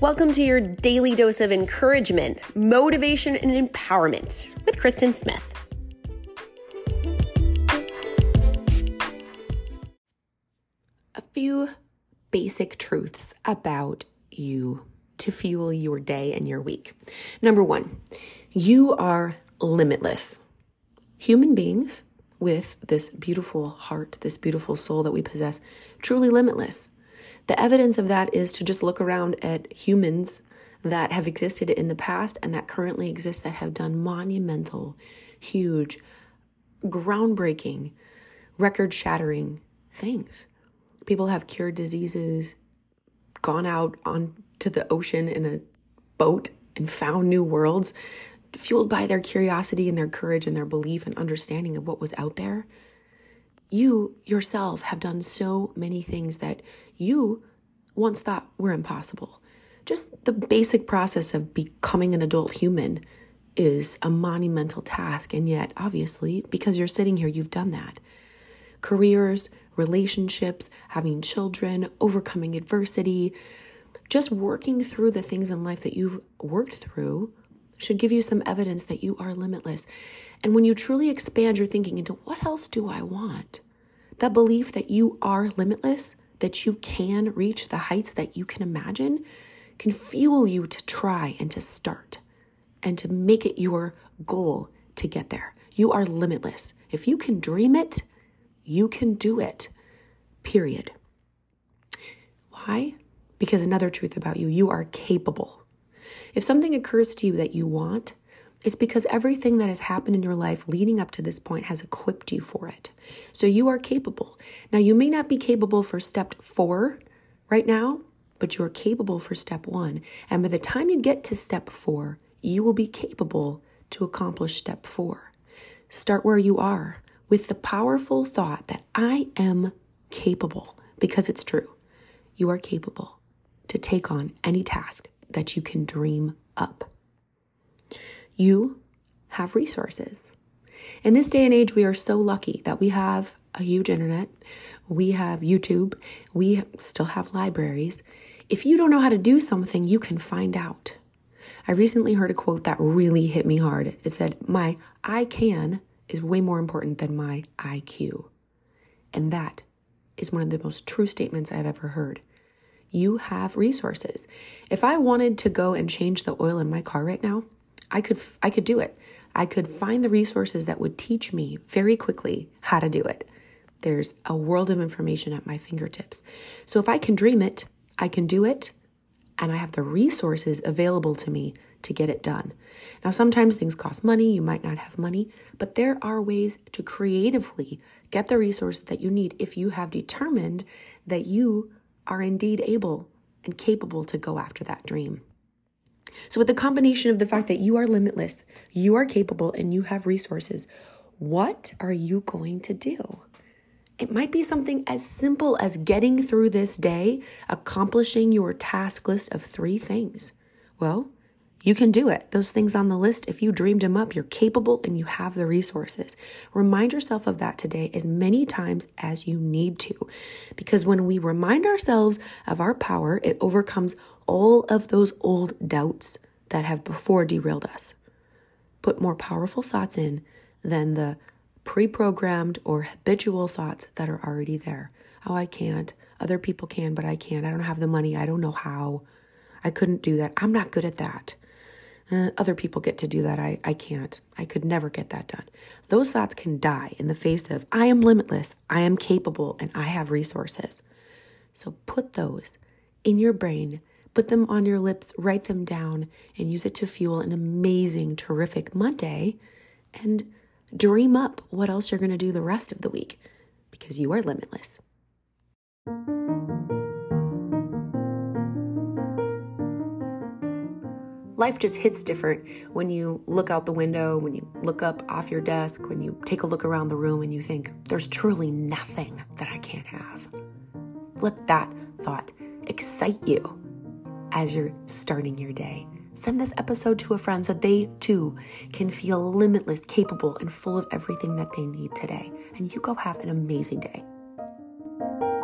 Welcome to your daily dose of encouragement, motivation, and empowerment with Kristen Smith. A few basic truths about you to fuel your day and your week. Number one, you are limitless. Human beings with this beautiful heart, this beautiful soul that we possess, truly limitless. The evidence of that is to just look around at humans that have existed in the past and that currently exist that have done monumental, huge, groundbreaking, record-shattering things. People have cured diseases, gone out onto the ocean in a boat and found new worlds, fueled by their curiosity and their courage and their belief and understanding of what was out there. You yourself have done so many things that you once thought were impossible. Just the basic process of becoming an adult human is a monumental task. And yet, obviously, because you're sitting here, you've done that. Careers, relationships, having children, overcoming adversity, just working through the things in life that you've worked through should give you some evidence that you are limitless. And when you truly expand your thinking into what else do I want? That belief that you are limitless, that you can reach the heights that you can imagine, can fuel you to try and to start and to make it your goal to get there. You are limitless. If you can dream it, you can do it, period. Why? Because another truth about you, you are capable. If something occurs to you that you want, it's because everything that has happened in your life leading up to this point has equipped you for it. So you are capable. Now, you may not be capable for step 4 right now, but you're capable for step 1. And by the time you get to step 4, you will be capable to accomplish step 4. Start where you are with the powerful thought that I am capable, because it's true. You are capable to take on any task that you can dream up. You have resources. In this day and age, we are so lucky that we have a huge internet, we have YouTube, we still have libraries. If you don't know how to do something, you can find out. I recently heard a quote that really hit me hard. It said, my I can is way more important than my IQ. And that is one of the most true statements I've ever heard. You have resources. If I wanted to go and change the oil in my car right now, I could do it. I could find the resources that would teach me very quickly how to do it. There's a world of information at my fingertips. So if I can dream it, I can do it, and I have the resources available to me to get it done. Now, sometimes things cost money. You might not have money, but there are ways to creatively get the resources that you need if you have determined that you are indeed able and capable to go after that dream. So with the combination of the fact that you are limitless, you are capable, and you have resources, what are you going to do? It might be something as simple as getting through this day, accomplishing your task list of 3 things. Well, you can do it. Those things on the list, if you dreamed them up, you're capable and you have the resources. Remind yourself of that today as many times as you need to, because when we remind ourselves of our power, it overcomes all of those old doubts that have before derailed us. Put more powerful thoughts in than the pre-programmed or habitual thoughts that are already there. Oh, I can't. Other people can, but I can't. I don't have the money. I don't know how. I couldn't do that. I'm not good at that. Other people get to do that. I can't. I could never get that done. Those thoughts can die in the face of, I am limitless, I am capable, and I have resources. So put those in your brain, put them on your lips, write them down, and use it to fuel an amazing, terrific Monday. And dream up what else you're going to do the rest of the week, because you are limitless. Life just hits different when you look out the window, when you look up off your desk, when you take a look around the room and you think, there's truly nothing that I can't have. Let that thought excite you as you're starting your day. Send this episode to a friend so they too can feel limitless, capable, and full of everything that they need today. And you go have an amazing day.